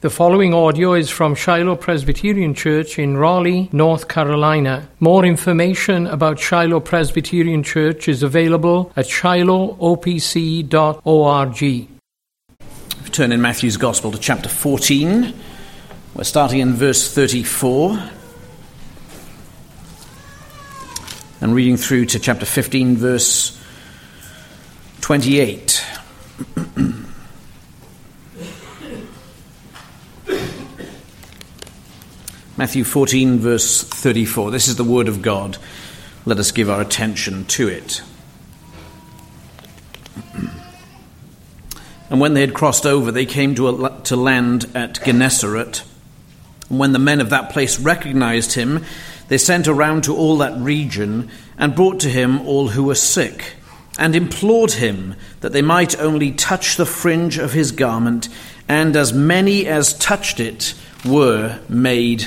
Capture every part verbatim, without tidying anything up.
The following audio is from Shiloh Presbyterian Church in Raleigh, North Carolina. More information about Shiloh Presbyterian Church is available at shiloh o p c dot org. We turn in Matthew's Gospel to chapter fourteen. We're starting in verse thirty-four and reading through to chapter fifteen, verse twenty-eight. Matthew fourteen, verse thirty-four. This is the word of God. Let us give our attention to it. And when they had crossed over, they came to, a, to land at Gennesaret. And when the men of that place recognized him, they sent around to all that region and brought to him all who were sick, and implored him that they might only touch the fringe of his garment, and as many as touched it were made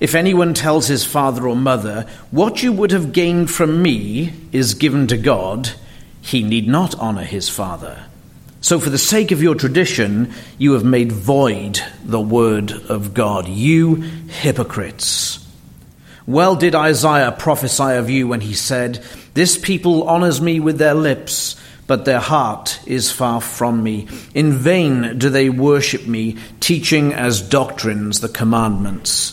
'If anyone tells his father or mother, what you would have gained from me is given to God,' he need not honor his father. So for the sake of your tradition, you have made void the word of God, you hypocrites. Well did Isaiah prophesy of you when he said, 'This people honors me with their lips, but their heart is far from me. In vain do they worship me, teaching as doctrines the commandments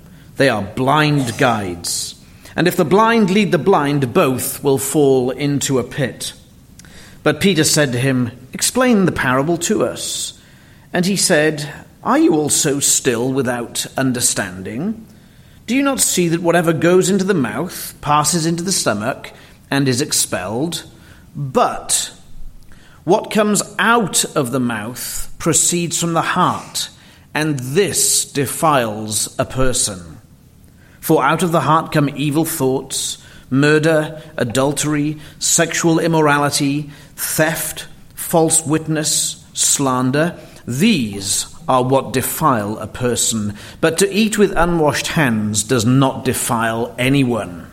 They are blind guides. And if the blind lead the blind, both will fall into a pit.' But Peter said to him, 'Explain the parable to us.' And he said, 'Are you also still without understanding? Do you not see that whatever goes into the mouth passes into the stomach and is expelled? But what comes out of the mouth proceeds from the heart, and this defiles a person. For out of the heart come evil thoughts, murder, adultery, sexual immorality, theft, false witness, slander. These are what defile a person. But to eat with unwashed hands does not defile anyone.'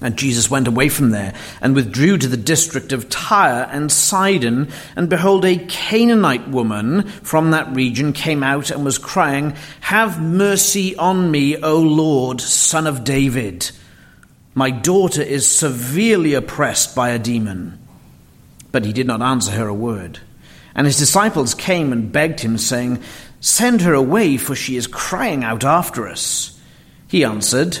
And Jesus went away from there and withdrew to the district of Tyre and Sidon. And behold, a Canaanite woman from that region came out and was crying, 'Have mercy on me, O Lord, Son of David. My daughter is severely oppressed by a demon.' But he did not answer her a word. And his disciples came and begged him, saying, 'Send her away, for she is crying out after us.' He answered,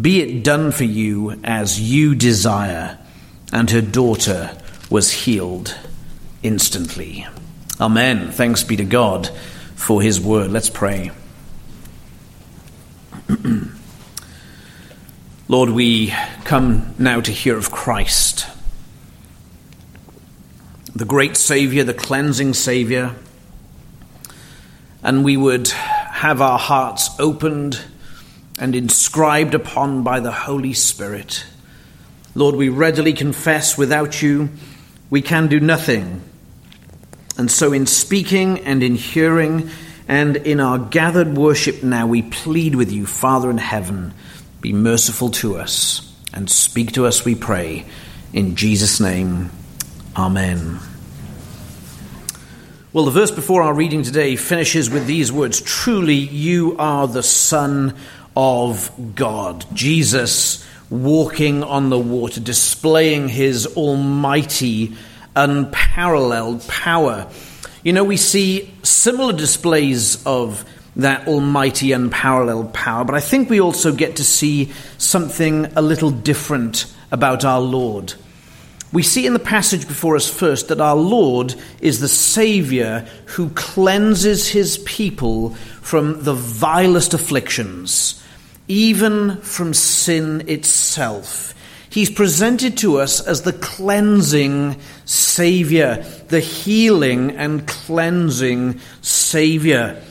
Be it done for you as you desire.' And her daughter was healed instantly." Amen. Thanks be to God for his word. Let's pray. Lord, we come now to hear of Christ, the great Savior, the cleansing Savior, and we would have our hearts opened and inscribed upon by the Holy Spirit. Lord, we readily confess without you we can do nothing. And so in speaking and in hearing And in our gathered worship now, we plead with you, Father in heaven, be merciful to us and speak to us, we pray. In Jesus' name, amen. Well, the verse before our reading today finishes with these words, truly you are the Son of God. Jesus walking on the water, displaying his almighty, unparalleled power. You know, we see similar displays of that almighty, unparalleled power, but I think we also get to see something a little different about our Lord. We see in the passage before us first that our Lord is the Savior who cleanses his people from the vilest afflictions, even from sin itself. He's presented to us as the cleansing Savior, the healing and cleansing Savior.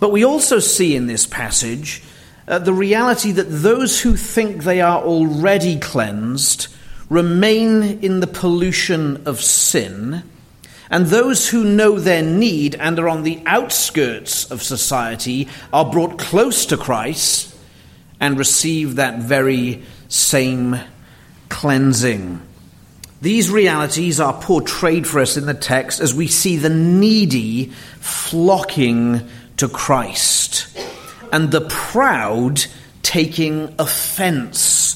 But we also see in this passage uh, the reality that those who think they are already cleansed remain in the pollution of sin, and those who know their need and are on the outskirts of society are brought close to Christ and receive that very same cleansing. These realities are portrayed for us in the text as we see the needy flocking to Christ and the proud taking offense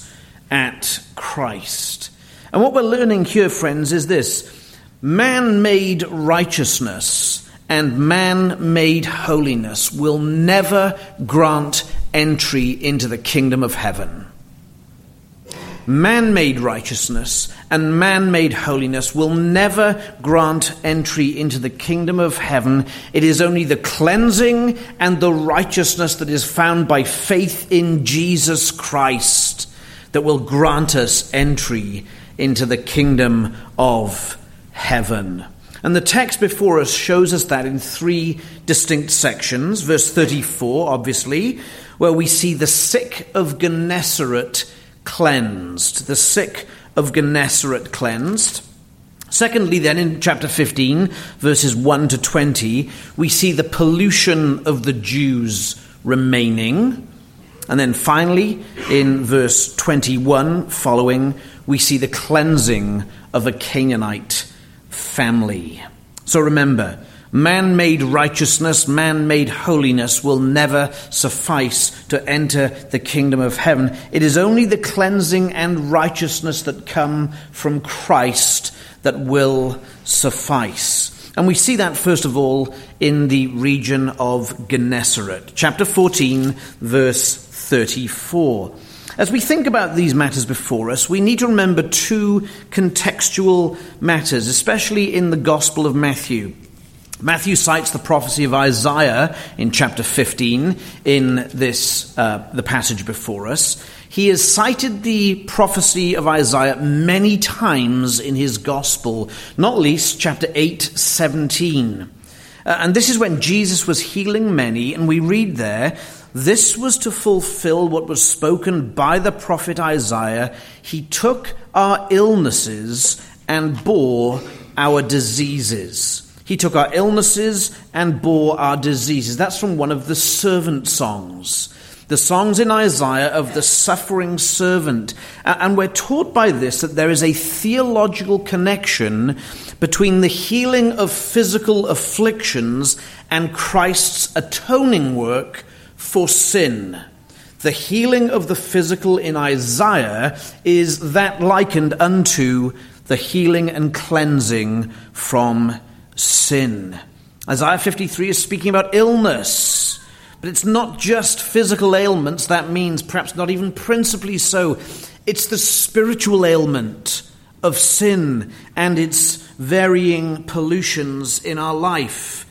at Christ. And what we're learning here, friends, is this: man-made righteousness and man-made holiness will never grant entry into the kingdom of heaven. Man-made righteousness and man-made holiness will never grant entry into the kingdom of heaven. It is only the cleansing and the righteousness that is found by faith in Jesus Christ that will grant us entry into the kingdom of heaven. And the text before us shows us that in three distinct sections. Verse thirty-four, obviously, where we see the sick of Gennesaret cleansed. The sick of Gennesaret cleansed. Secondly, then, in chapter fifteen, verses one to twenty, we see the pollution of the Jews remaining. And then finally, in verse twenty-one following, we see the cleansing of a Canaanite family. So remember, man-made righteousness, man-made holiness will never suffice to enter the kingdom of heaven. It is only the cleansing and righteousness that come from Christ that will suffice. And we see that, first of all, in the region of Gennesaret. Chapter fourteen, verse thirty-four. As we think about these matters before us, we need to remember two contextual matters, especially in the Gospel of Matthew. Matthew cites the prophecy of Isaiah in chapter fifteen in this uh, the passage before us. He has cited the prophecy of Isaiah many times in his Gospel, not least chapter eight, seventeen. Uh, and this is when Jesus was healing many, and we read there, this was to fulfill what was spoken by the prophet Isaiah. He took our illnesses and bore our diseases. He took our illnesses and bore our diseases. That's from one of the servant songs. The songs in Isaiah of the suffering servant. And we're taught by this that there is a theological connection between the healing of physical afflictions and Christ's atoning work for sin. The healing of the physical in Isaiah is that likened unto the healing and cleansing from sin. Isaiah fifty-three is speaking about illness, but it's not just physical ailments. That means perhaps not even principally so. It's the spiritual ailment of sin and its varying pollutions in our life.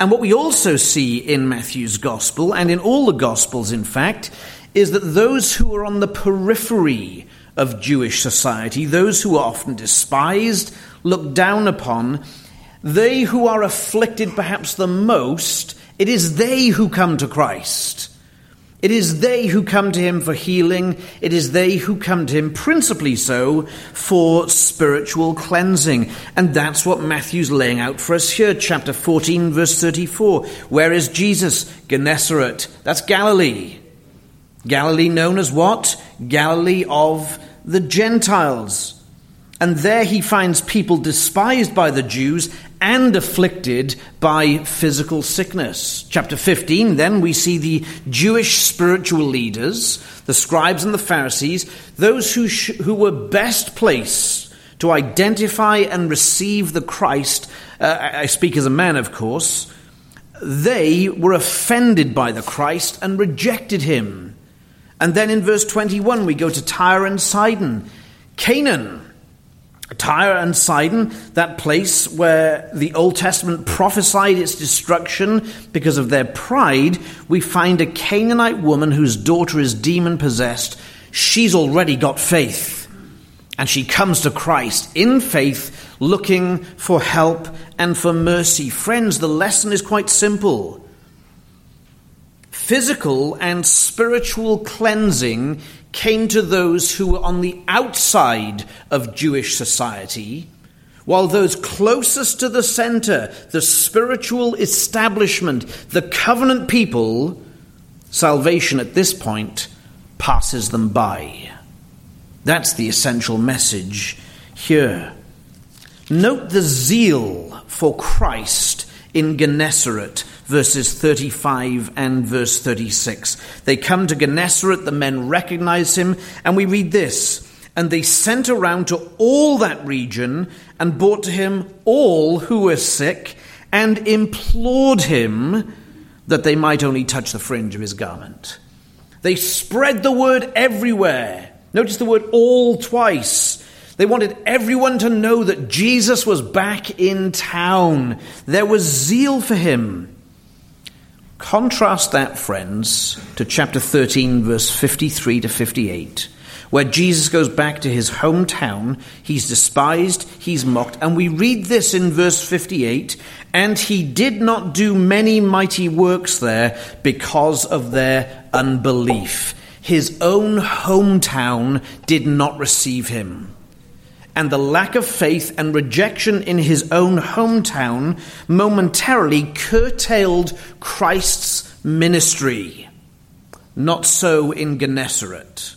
And what we also see in Matthew's Gospel, and in all the Gospels, in fact, is that those who are on the periphery of Jewish society, those who are often despised, looked down upon, they who are afflicted perhaps the most, it is they who come to Christ. It is they who come to him for healing. It is they who come to him, principally so, for spiritual cleansing. And that's what Matthew's laying out for us here. Chapter fourteen, verse thirty-four. Where is Jesus? Gennesaret. That's Galilee. Galilee known as what? Galilee of the Gentiles. And there he finds people despised by the Jews and afflicted by physical sickness. Chapter fifteen, then we see the Jewish spiritual leaders, the scribes and the Pharisees, those who sh- who were best placed to identify and receive the Christ. Uh, I speak as a man, of course. They were offended by the Christ and rejected him. And then in verse twenty-one, we go to Tyre and Sidon, Canaan. Tyre and Sidon, that place where the Old Testament prophesied its destruction because of their pride, we find a Canaanite woman whose daughter is demon-possessed. She's already got faith, and she comes to Christ in faith, looking for help and for mercy. Friends, the lesson is quite simple. Physical and spiritual cleansing came to those who were on the outside of Jewish society, while those closest to the center, the spiritual establishment, the covenant people, salvation at this point passes them by. That's the essential message here. Note the zeal for Christ in Gennesaret, verses thirty-five and verse thirty-six. They come to Gennesaret, the men recognize him, and we read this, and they sent around to all that region and brought to him all who were sick and implored him that they might only touch the fringe of his garment. They spread the word everywhere. Notice the word all twice. They wanted everyone to know that Jesus was back in town. There was zeal for him. Contrast that, friends, to chapter thirteen, verse fifty-three to fifty-eight, where Jesus goes back to his hometown. He's despised, he's mocked. And we read this in verse fifty-eight, and he did not do many mighty works there because of their unbelief. His own hometown did not receive him. And the lack of faith and rejection in his own hometown momentarily curtailed Christ's ministry. Not so in Gennesaret.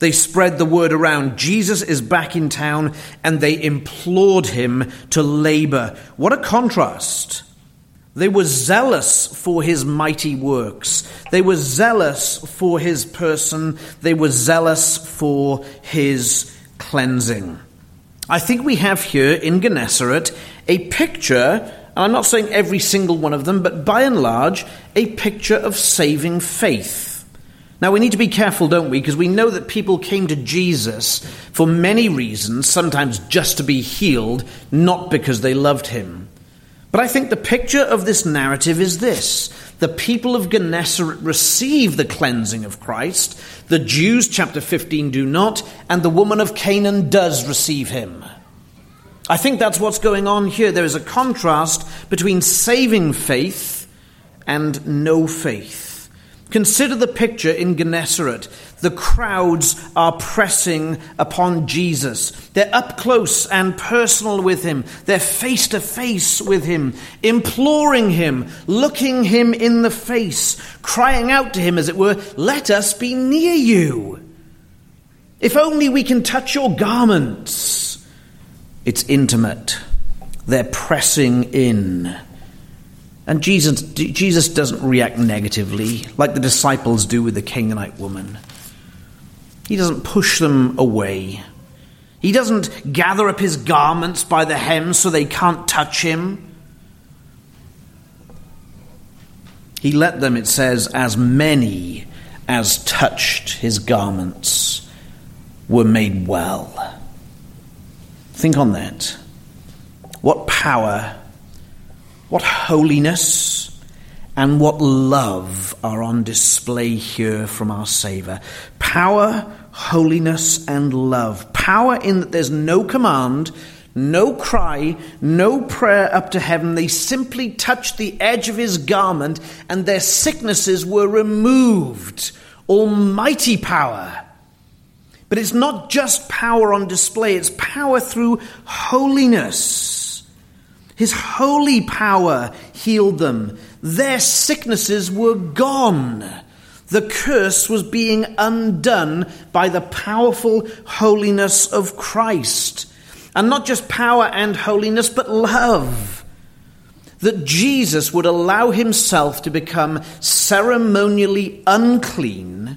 They spread the word around. Jesus is back in town, and they implored him to labor. What a contrast. They were zealous for his mighty works. They were zealous for his person. They were zealous for his cleansing. I think we have here in Gennesaret a picture, and I'm not saying every single one of them, but by and large, a picture of saving faith. Now we need to be careful, don't we? Because we know that people came to Jesus for many reasons, sometimes just to be healed, not because they loved him. But I think the picture of this narrative is this. The people of Gennesaret receive the cleansing of Christ. The Jews, chapter fifteen, do not. And the woman of Canaan does receive him. I think that's what's going on here. There is a contrast between saving faith and no faith. Consider the picture in Gennesaret. The crowds are pressing upon Jesus. They're up close and personal with him. They're face to face with him, imploring him, looking him in the face, crying out to him, as it were, let us be near you. If only we can touch your garments. It's intimate. They're pressing in. And Jesus, Jesus doesn't react negatively like the disciples do with the Canaanite woman. He doesn't push them away. He doesn't gather up his garments by the hem so they can't touch him. He let them, it says, as many as touched his garments were made well. Think on that. What power, what holiness, and what love are on display here from our Saviour. Power, holiness, and love. Power in that there's no command, No cry, no prayer up to heaven. They simply touched the edge of his garment, and their sicknesses were removed. Almighty power. But it's not just power on display. It's power through holiness. His holy power healed them. Their sicknesses were gone. The curse was being undone by the powerful holiness of Christ. And not just power and holiness, but love. That Jesus would allow himself to become ceremonially unclean,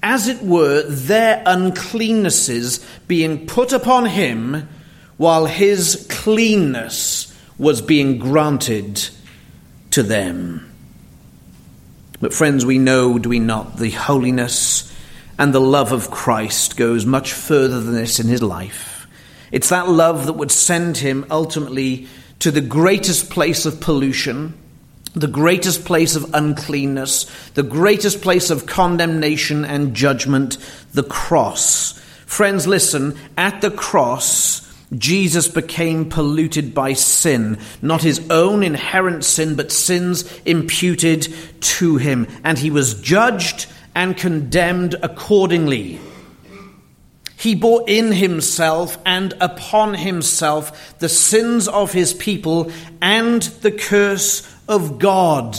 as it were, their uncleannesses being put upon him, while his cleanness was being granted to them. But friends, we know, do we not, the holiness and the love of Christ goes much further than this in his life. It's that love that would send him ultimately to the greatest place of pollution, the greatest place of uncleanness, the greatest place of condemnation and judgment, the cross. Friends, listen, at the cross, Jesus became polluted by sin, not his own inherent sin, but sins imputed to him. And he was judged and condemned accordingly. He bore in himself and upon himself the sins of his people and the curse of God.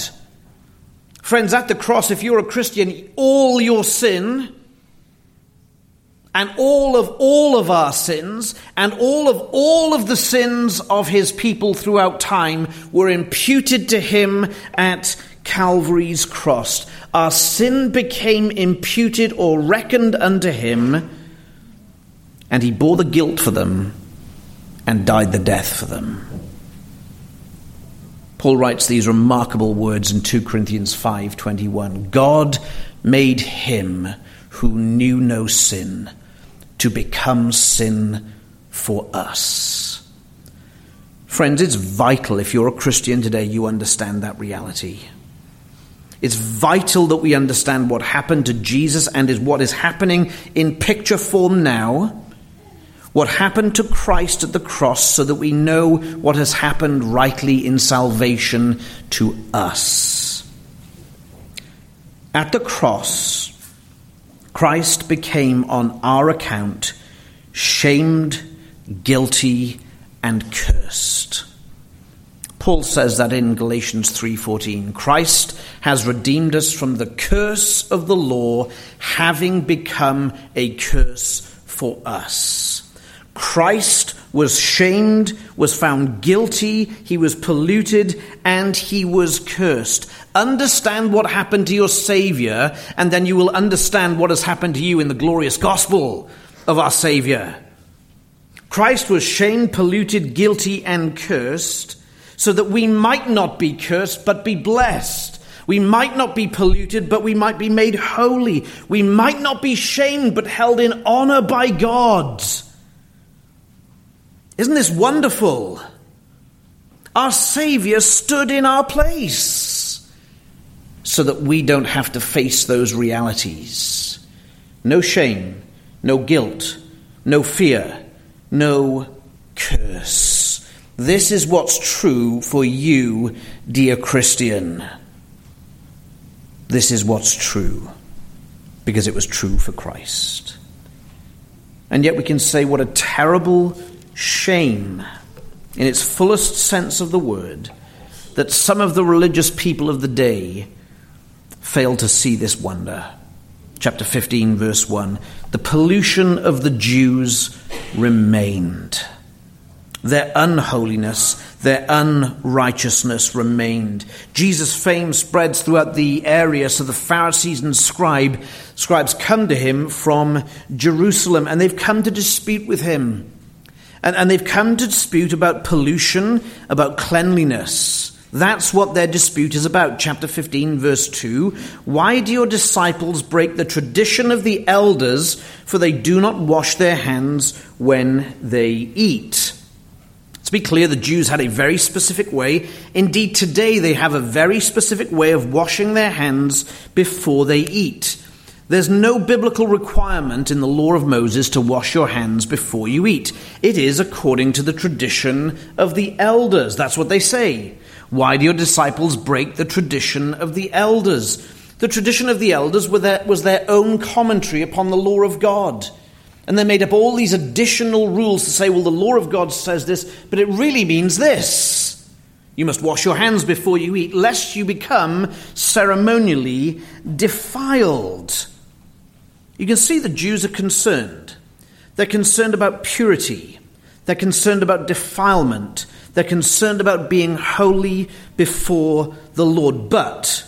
Friends, at the cross, if you're a Christian, all your sin and all of all of our sins and all of all of the sins of his people throughout time were imputed to him at Calvary's cross. Our sin became imputed or reckoned unto him. And he bore the guilt for them and died the death for them. Paul writes these remarkable words in two Corinthians five twenty-one. God made him who knew no sin to become sin for us. Friends, it's vital if you're a Christian today you understand that reality. It's vital that we understand what happened to Jesus and is what is happening in picture form now. What happened to Christ at the cross, so that we know what has happened rightly in salvation to us. At the cross, Christ became on our account shamed, guilty, and cursed. Paul says that in Galatians three fourteen, Christ has redeemed us from the curse of the law, having become a curse for us. Christ was shamed, was found guilty, he was polluted, and he was cursed. Understand what happened to your Savior, and then you will understand what has happened to you in the glorious gospel of our Savior. Christ was shamed, polluted, guilty, and cursed, so that we might not be cursed, but be blessed. We might not be polluted, but we might be made holy. We might not be shamed, but held in honor by God. Isn't this wonderful? Our Savior stood in our place so that we don't have to face those realities. No shame, no guilt, no fear, no curse. This is what's true for you, dear Christian. This is what's true because it was true for Christ. And yet we can say what a terrible shame, in its fullest sense of the word, that some of the religious people of the day fail to see this wonder. Chapter fifteen, verse one, the pollution of the Jews remained. Their unholiness, their unrighteousness remained. Jesus' fame spreads throughout the area, so the Pharisees and scribe, scribes come to him from Jerusalem, and they've come to dispute with him. And, and they've come to dispute about pollution, about cleanliness. That's what their dispute is about. Chapter fifteen, verse two. Why do your disciples break the tradition of the elders, for they do not wash their hands when they eat? To be clear, the Jews had a very specific way. Indeed, today they have a very specific way of washing their hands before they eat. There's no biblical requirement in the law of Moses to wash your hands before you eat. It is according to the tradition of the elders. That's what they say. Why do your disciples break the tradition of the elders? The tradition of the elders was their, was their own commentary upon the law of God. And they made up all these additional rules to say, well, the law of God says this, but it really means this. You must wash your hands before you eat, lest you become ceremonially defiled. You can see the Jews are concerned. They're concerned about purity. They're concerned about defilement. They're concerned about being holy before the Lord. But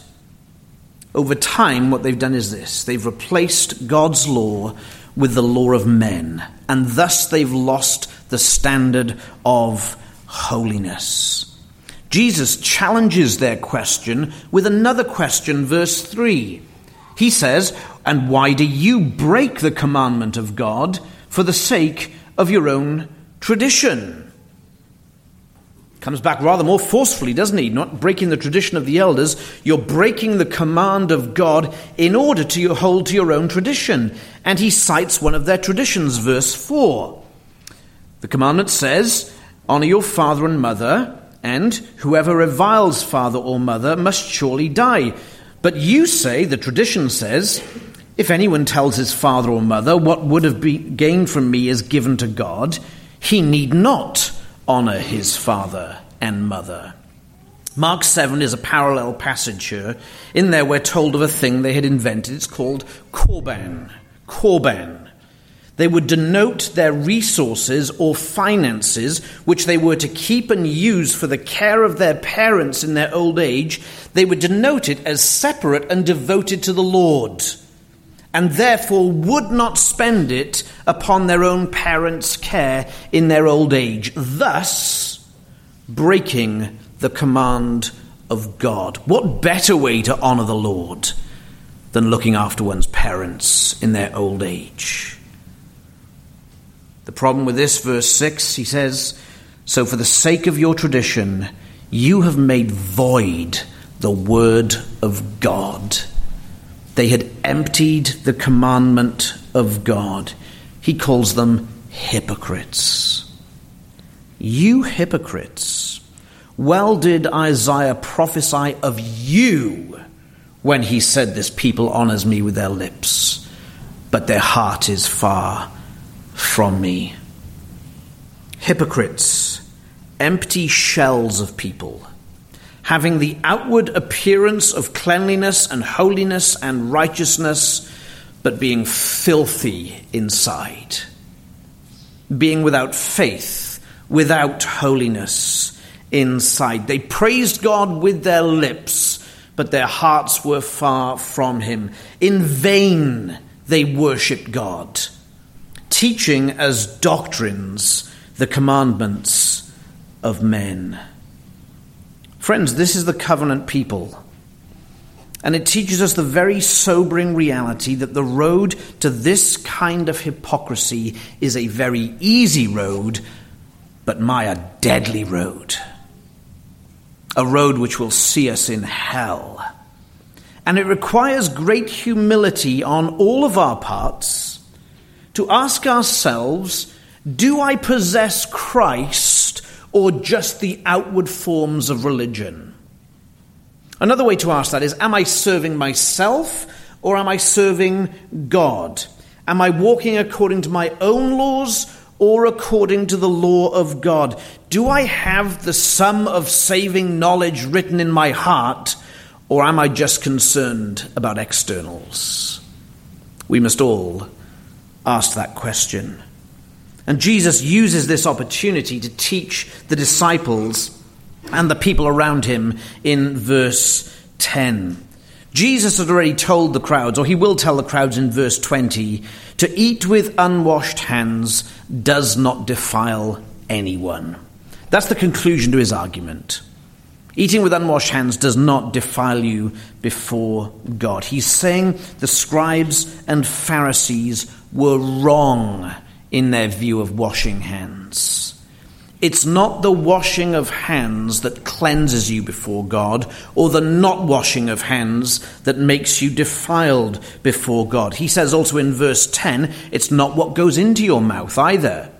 over time, what they've done is this. They've replaced God's law with the law of men. And thus they've lost the standard of holiness. Jesus challenges their question with another question, verse three. He says, "And why do you break the commandment of God for the sake of your own tradition?" Comes back rather more forcefully, doesn't he? Not breaking the tradition of the elders. You're breaking the command of God in order to hold to your own tradition. And he cites one of their traditions, verse four. The commandment says, "Honor your father and mother, and whoever reviles father or mother must surely die. But you say," the tradition says, "if anyone tells his father or mother, 'What would have been gained from me is given to God,' he need not honor his father and mother." Mark seven is a parallel passage here. In there we're told of a thing they had invented. It's called Corban. Corban. They would denote their resources or finances, which they were to keep and use for the care of their parents in their old age. They would denote it as separate and devoted to the Lord, and therefore would not spend it upon their own parents' care in their old age, thus breaking the command of God. What better way to honor the Lord than looking after one's parents in their old age? The problem with this, verse six, he says, "So for the sake of your tradition, you have made void the word of God." They had emptied the commandment of God. He calls them hypocrites. You hypocrites, well did Isaiah prophesy of you when he said, "This people honors me with their lips, but their heart is far from me." Hypocrites, empty shells of people, having the outward appearance of cleanliness and holiness and righteousness, but being filthy inside, being without faith, without holiness inside. They praised God with their lips, but their hearts were far from him. In vain they worshipped God, teaching as doctrines the commandments of men. Friends, this is the covenant people. And it teaches us the very sobering reality that the road to this kind of hypocrisy is a very easy road, but my, a deadly road. A road which will see us in hell. And it requires great humility on all of our parts to ask ourselves, do I possess Christ or just the outward forms of religion? Another way to ask that is, am I serving myself or am I serving God? Am I walking according to my own laws or according to the law of God? Do I have the sum of saving knowledge written in my heart, or am I just concerned about externals? We must all asked that question. And Jesus uses this opportunity to teach the disciples and the people around him in verse ten. Jesus had already told the crowds, or he will tell the crowds in verse twenty, to eat with unwashed hands does not defile anyone. That's the conclusion to his argument. Eating with unwashed hands does not defile you before God. He's saying the scribes and Pharisees were wrong in their view of washing hands. It's not the washing of hands that cleanses you before God, or the not washing of hands that makes you defiled before God. He says also in verse ten, it's not what goes into your mouth either.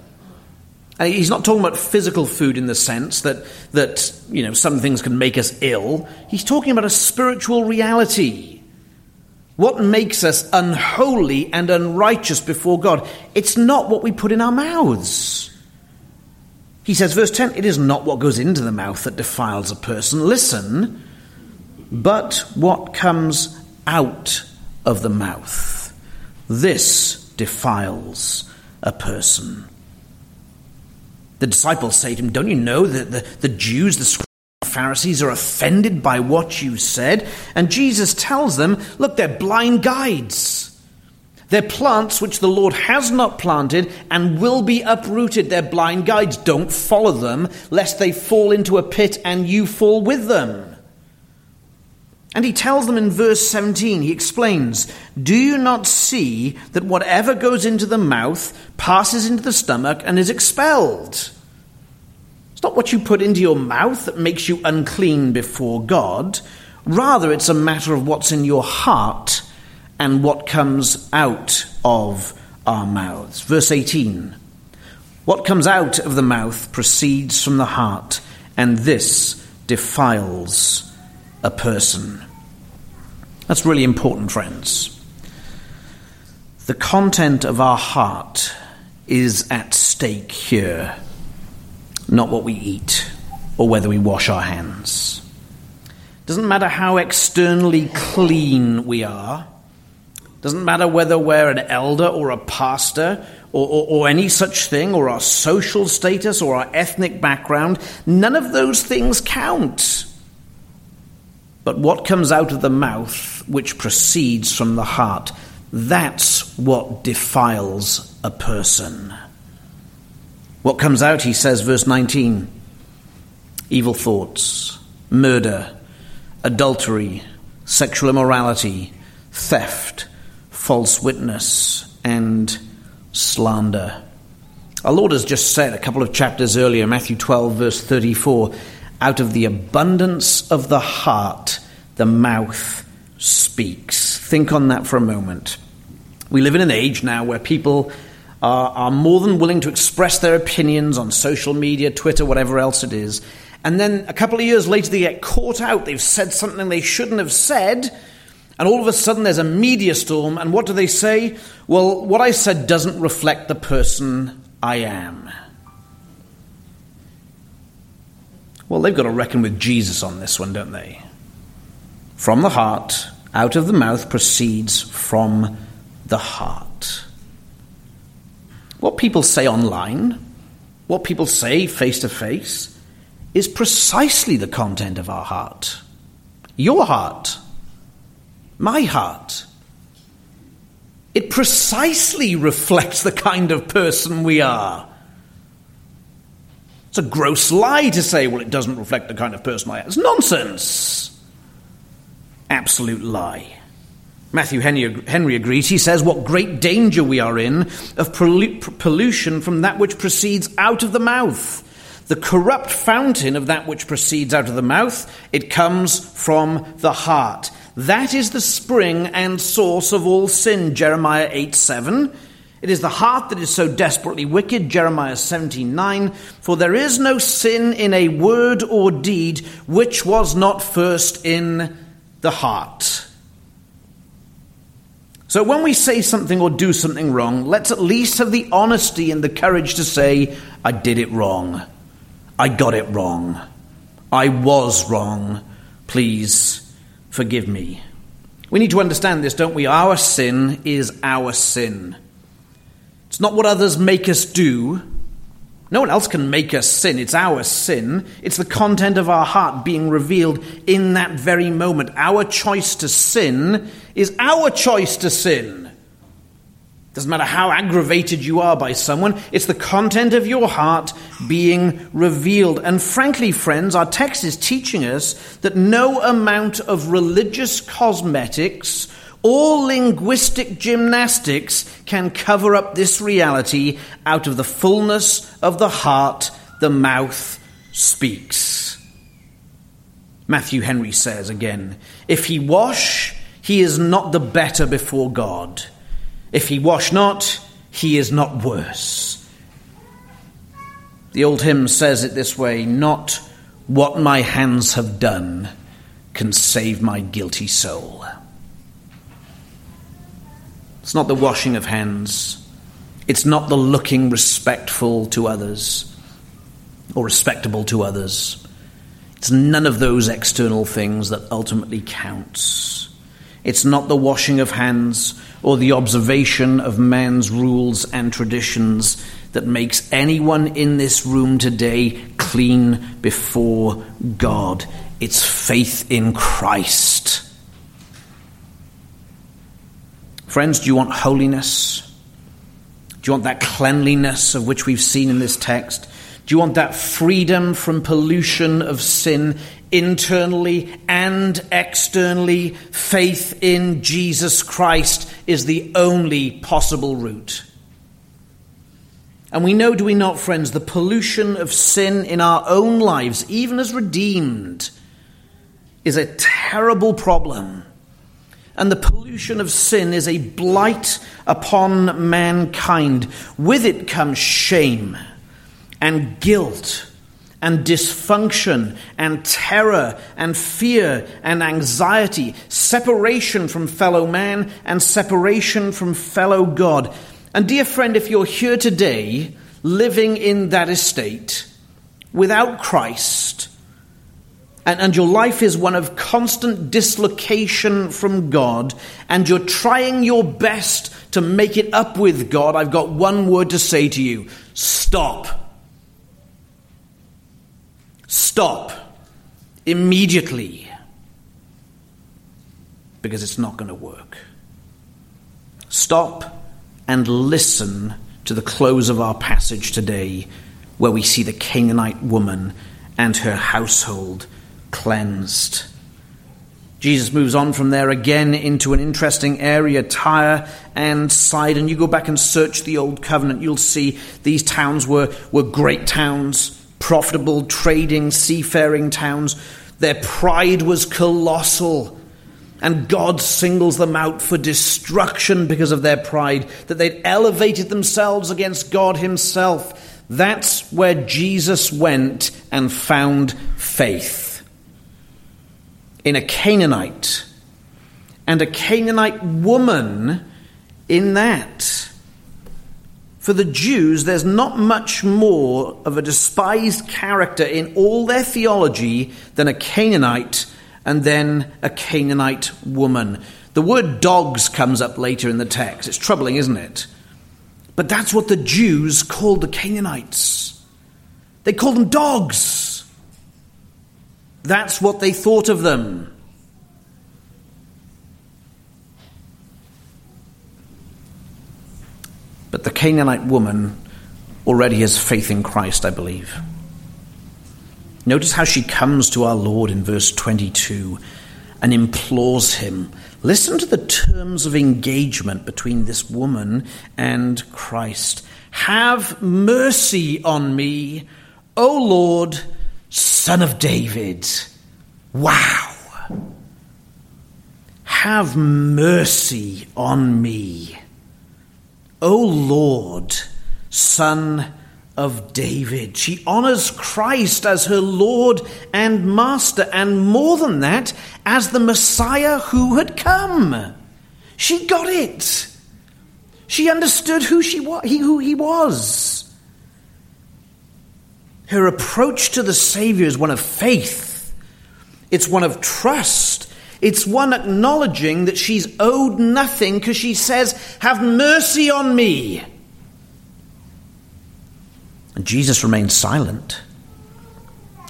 And he's not talking about physical food in the sense that, that you know, some things can make us ill. He's talking about a spiritual reality. What makes us unholy and unrighteous before God? It's not what we put in our mouths. He says, verse ten, it is not what goes into the mouth that defiles a person. Listen, but what comes out of the mouth, this defiles a person. The disciples say to him, don't you know that the, the Jews, the scribes, the Pharisees are offended by what you said? And Jesus tells them, look, they're blind guides. They're plants which the Lord has not planted and will be uprooted. They're blind guides. Don't follow them, lest they fall into a pit and you fall with them. And he tells them in verse seventeen, he explains, do you not see that whatever goes into the mouth passes into the stomach and is expelled? It's not what you put into your mouth that makes you unclean before God. Rather, it's a matter of what's in your heart and what comes out of our mouths. Verse eighteen, what comes out of the mouth proceeds from the heart, and this defiles a person. That's really important, friends. The content of our heart is at stake here, not what we eat or whether we wash our hands. Doesn't matter how externally clean we are, doesn't matter whether we're an elder or a pastor or, or, or any such thing, or our social status or our ethnic background. None of those things count. But what comes out of the mouth, which proceeds from the heart, that's what defiles a person. What comes out, he says, verse nineteen, evil thoughts, murder, adultery, sexual immorality, theft, false witness, and slander. Our Lord has just said a couple of chapters earlier, Matthew twelve, verse thirty-four, out of the abundance of the heart, the mouth speaks. Think on that for a moment. We live in an age now where people are, are more than willing to express their opinions on social media, Twitter, whatever else it is. And then a couple of years later, they get caught out. They've said something they shouldn't have said. And all of a sudden there's a media storm, and what do they say? Well, what I said doesn't reflect the person I am. Well, they've got to reckon with Jesus on this one, don't they? From the heart, out of the mouth proceeds from the heart. What people say online, what people say face to face, is precisely the content of our heart. Your heart. My heart. It precisely reflects the kind of person we are. It's a gross lie to say, well, it doesn't reflect the kind of person I am. It's nonsense. Absolute lie. Matthew Henry, Henry agrees. He says, what great danger we are in of pollution from that which proceeds out of the mouth. The corrupt fountain of that which proceeds out of the mouth, it comes from the heart. That is the spring and source of all sin, Jeremiah eight seven. It is the heart that is so desperately wicked, Jeremiah seventeen nine. For there is no sin in a word or deed which was not first in the heart. So when we say something or do something wrong, let's at least have the honesty and the courage to say, I did it wrong. I got it wrong. I was wrong. Please forgive me. We need to understand this, don't we? Our sin is our sin. It's not what others make us do. No one else can make us sin. It's our sin. It's the content of our heart being revealed in that very moment. Our choice to sin is our choice to sin. It doesn't matter how aggravated you are by someone. It's the content of your heart being revealed. And frankly, friends, our text is teaching us that no amount of religious cosmetics or linguistic gymnastics can cover up this reality. Out of the fullness of the heart, the mouth speaks. Matthew Henry says again, "If he wash, he is not the better before God. If he wash not, he is not worse." The old hymn says it this way, "Not what my hands have done can save my guilty soul." It's not the washing of hands. It's not the looking respectful to others or respectable to others. It's none of those external things that ultimately counts. It's not the washing of hands or the observation of man's rules and traditions that makes anyone in this room today clean before God. It's faith in Christ. Friends, do you want holiness? Do you want that cleanliness of which we've seen in this text? Do you want that freedom from pollution of sin internally and externally? Faith in Jesus Christ is the only possible route. And we know, do we not, friends, the pollution of sin in our own lives, even as redeemed, is a terrible problem. And the pollution of sin is a blight upon mankind. With it comes shame and guilt and dysfunction and terror and fear and anxiety, separation from fellow man and separation from fellow God. And dear friend, if you're here today living in that estate without Christ, and, and your life is one of constant dislocation from God, and you're trying your best to make it up with God, I've got one word to say to you. Stop. Stop immediately, because it's not going to work. Stop and listen to the close of our passage today, where we see the Canaanite woman and her household cleansed. Jesus moves on from there again into an interesting area, Tyre and Sidon. You go back and search the Old Covenant, you'll see these towns were, were great towns. Profitable, trading, seafaring towns. Their pride was colossal. And God singles them out for destruction because of their pride, that they'd elevated themselves against God himself. That's where Jesus went and found faith. In a Canaanite. And a Canaanite woman in that. For the Jews, there's not much more of a despised character in all their theology than a Canaanite and then a Canaanite woman. The word dogs comes up later in the text. It's troubling, isn't it? But that's what the Jews called the Canaanites. They called them dogs. That's what they thought of them. But the Canaanite woman already has faith in Christ, I believe. Notice how she comes to our Lord in verse twenty-two and implores him. Listen to the terms of engagement between this woman and Christ. "Have mercy on me, O Lord, Son of David." Wow. "Have mercy on me, O Lord, Son of David." She honors Christ as her Lord and Master, and more than that, as the Messiah who had come. She got it. She understood who she was, who he was. Her approach to the Savior is one of faith. It's one of trust. It's one acknowledging that she's owed nothing, because she says, "Have mercy on me." And Jesus remains silent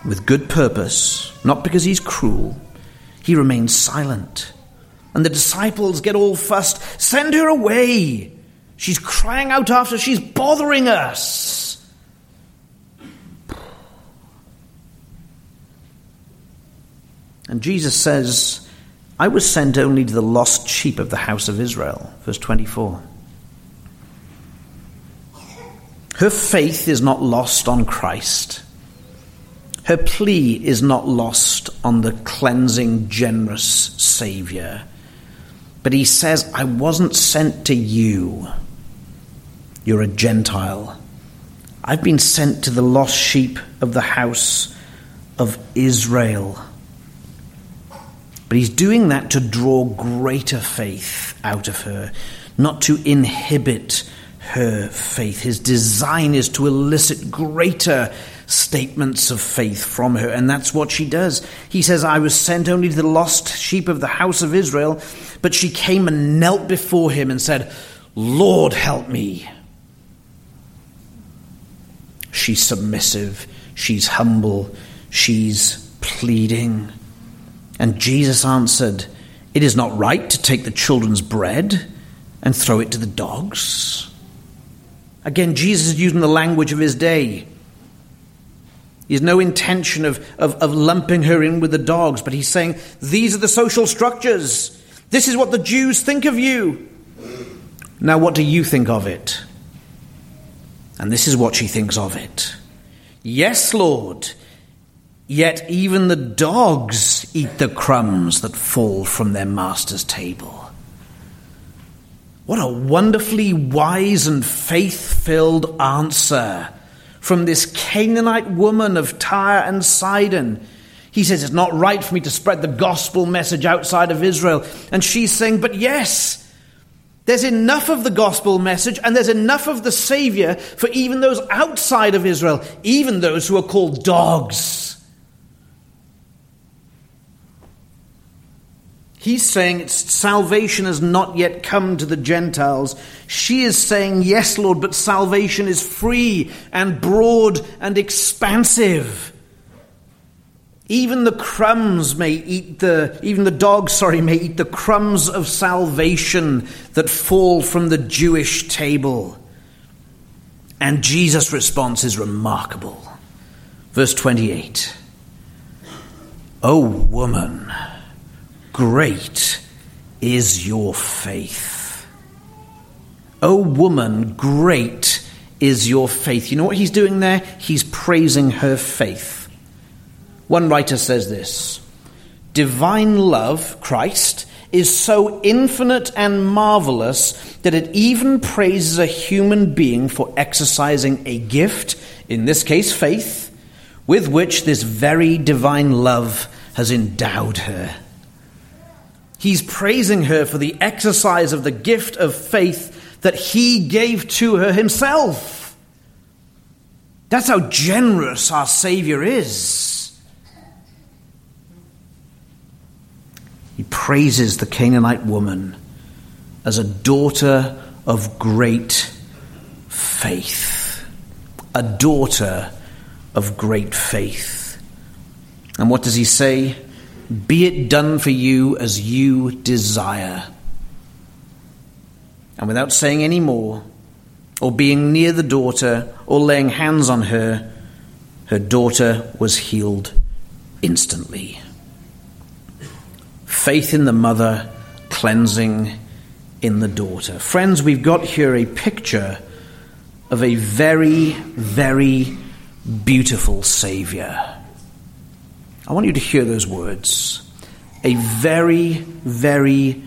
with good purpose, not because he's cruel. He remains silent. And the disciples get all fussed. "Send her away. She's crying out after us. She's bothering us." And Jesus says, "I was sent only to the lost sheep of the house of Israel." Verse twenty-four. Her faith is not lost on Christ. Her plea is not lost on the cleansing, generous Savior. But he says, I wasn't sent to you. You're a Gentile. I've been sent to the lost sheep of the house of Israel. But he's doing that to draw greater faith out of her, not to inhibit her faith. His design is to elicit greater statements of faith from her, and that's what she does. He says, I was sent only to the lost sheep of the house of Israel, but she came and knelt before him and said, Lord, help me. She's submissive, she's humble, she's pleading. And Jesus answered, It is not right to take the children's bread and throw it to the dogs. Again, Jesus is using the language of his day. He has no intention of, of, of lumping her in with the dogs, but he's saying, these are the social structures. This is what the Jews think of you. Now, what do you think of it? And this is what she thinks of it. Yes, Lord. Yet even the dogs eat the crumbs that fall from their master's table. What a wonderfully wise and faith-filled answer from this Canaanite woman of Tyre and Sidon. He says, it's not right for me to spread the gospel message outside of Israel. And she's saying, but yes, there's enough of the gospel message and there's enough of the Savior for even those outside of Israel, even those who are called dogs. He's saying it's salvation has not yet come to the Gentiles. She is saying, yes, Lord, but salvation is free and broad and expansive. Even the crumbs may eat the, even the dogs, sorry, may eat the crumbs of salvation that fall from the Jewish table. And Jesus' response is remarkable. Verse twenty-eight. O woman, great is your faith. O woman, great is your faith. You know what he's doing there? He's praising her faith. One writer says this, divine love, Christ, is so infinite and marvelous that it even praises a human being for exercising a gift, in this case faith, with which this very divine love has endowed her. He's praising her for the exercise of the gift of faith that he gave to her himself. That's how generous our Savior is. He praises the Canaanite woman as a daughter of great faith. A daughter of great faith. And what does he say? Be it done for you as you desire. And without saying any more, or being near the daughter, or laying hands on her, her daughter was healed instantly. Faith in the mother, cleansing in the daughter. Friends, we've got here a picture of a very, very beautiful Savior. I want you to hear those words. A very, very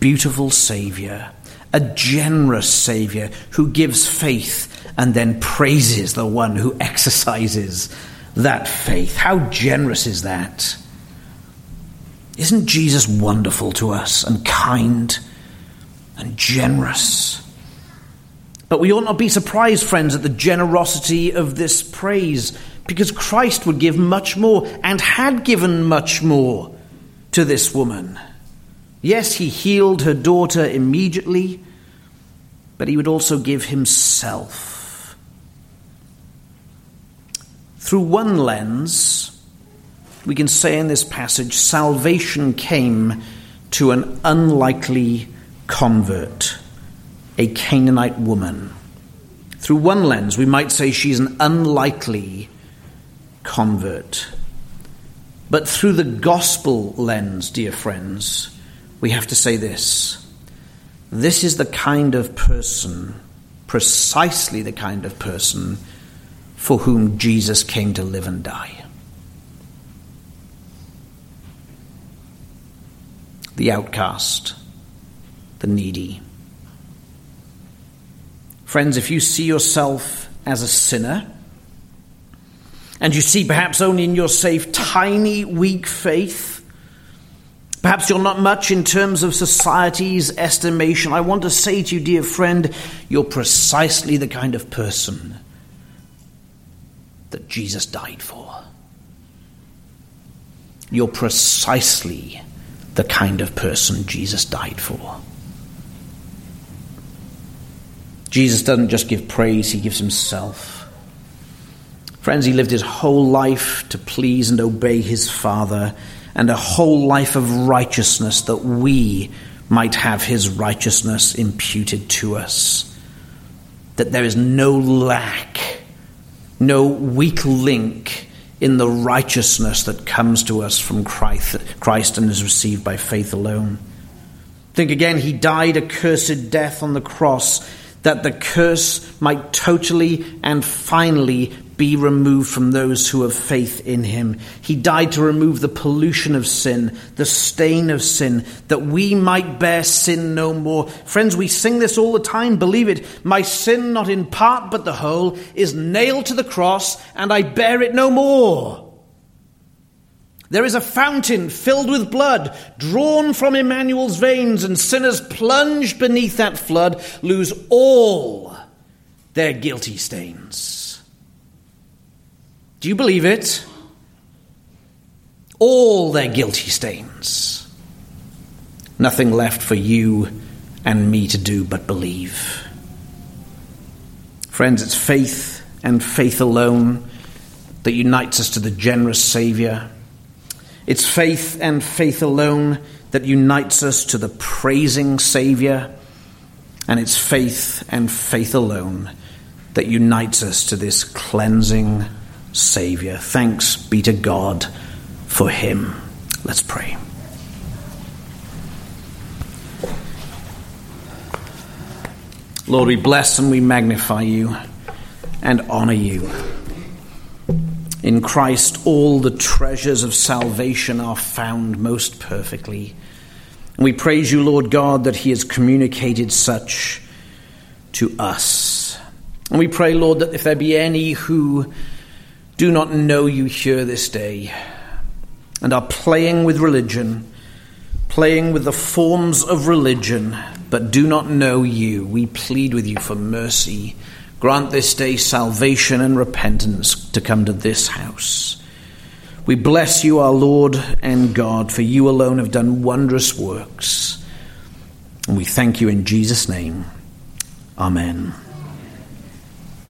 beautiful Savior, a generous Savior who gives faith and then praises the one who exercises that faith. How generous is that? Isn't Jesus wonderful to us and kind and generous? But we ought not be surprised, friends, at the generosity of this praise, because Christ would give much more and had given much more to this woman. Yes, he healed her daughter immediately, but he would also give himself. Through one lens, we can say in this passage, salvation came to an unlikely convert, a Canaanite woman. Through one lens, we might say she's an unlikely convert. But through the gospel lens, dear friends, we have to say this. This is the kind of person precisely the kind of person for whom Jesus came to live and die. The outcast, the needy. Friends, if you see yourself as a sinner, and you see perhaps only in your safe, tiny, weak faith, perhaps you're not much in terms of society's estimation, I want to say to you, dear friend, you're precisely the kind of person that Jesus died for. You're precisely the kind of person Jesus died for. Jesus doesn't just give praise, he gives himself. Friends, he lived his whole life to please and obey his Father, and a whole life of righteousness that we might have his righteousness imputed to us. That there is no lack, no weak link in the righteousness that comes to us from Christ and is received by faith alone. Think again, he died a cursed death on the cross, that the curse might totally and finally be removed from those who have faith in him. He died to remove the pollution of sin, the stain of sin, that we might bear sin no more. Friends, we sing this all the time, believe it. My sin, not in part but the whole, is nailed to the cross, and I bear it no more. There is a fountain filled with blood, drawn from Emmanuel's veins, and sinners plunged beneath that flood lose all their guilty stains. Do you believe it? All their guilty stains. Nothing left for you and me to do but believe. Friends, it's faith and faith alone that unites us to the generous Savior. It's faith and faith alone that unites us to the praising Savior, and it's faith and faith alone that unites us to this cleansing Savior. Thanks be to God for him. Let's pray. Lord, we bless and we magnify you and honor you. In Christ, all the treasures of salvation are found most perfectly. And we praise you, Lord God, that he has communicated such to us. And we pray, Lord, that if there be any who do not know you here this day and are playing with religion, playing with the forms of religion, but do not know you, we plead with you for mercy. Grant this day salvation and repentance to come to this house. We bless you, our Lord and God, for you alone have done wondrous works. And we thank you in Jesus' name. Amen.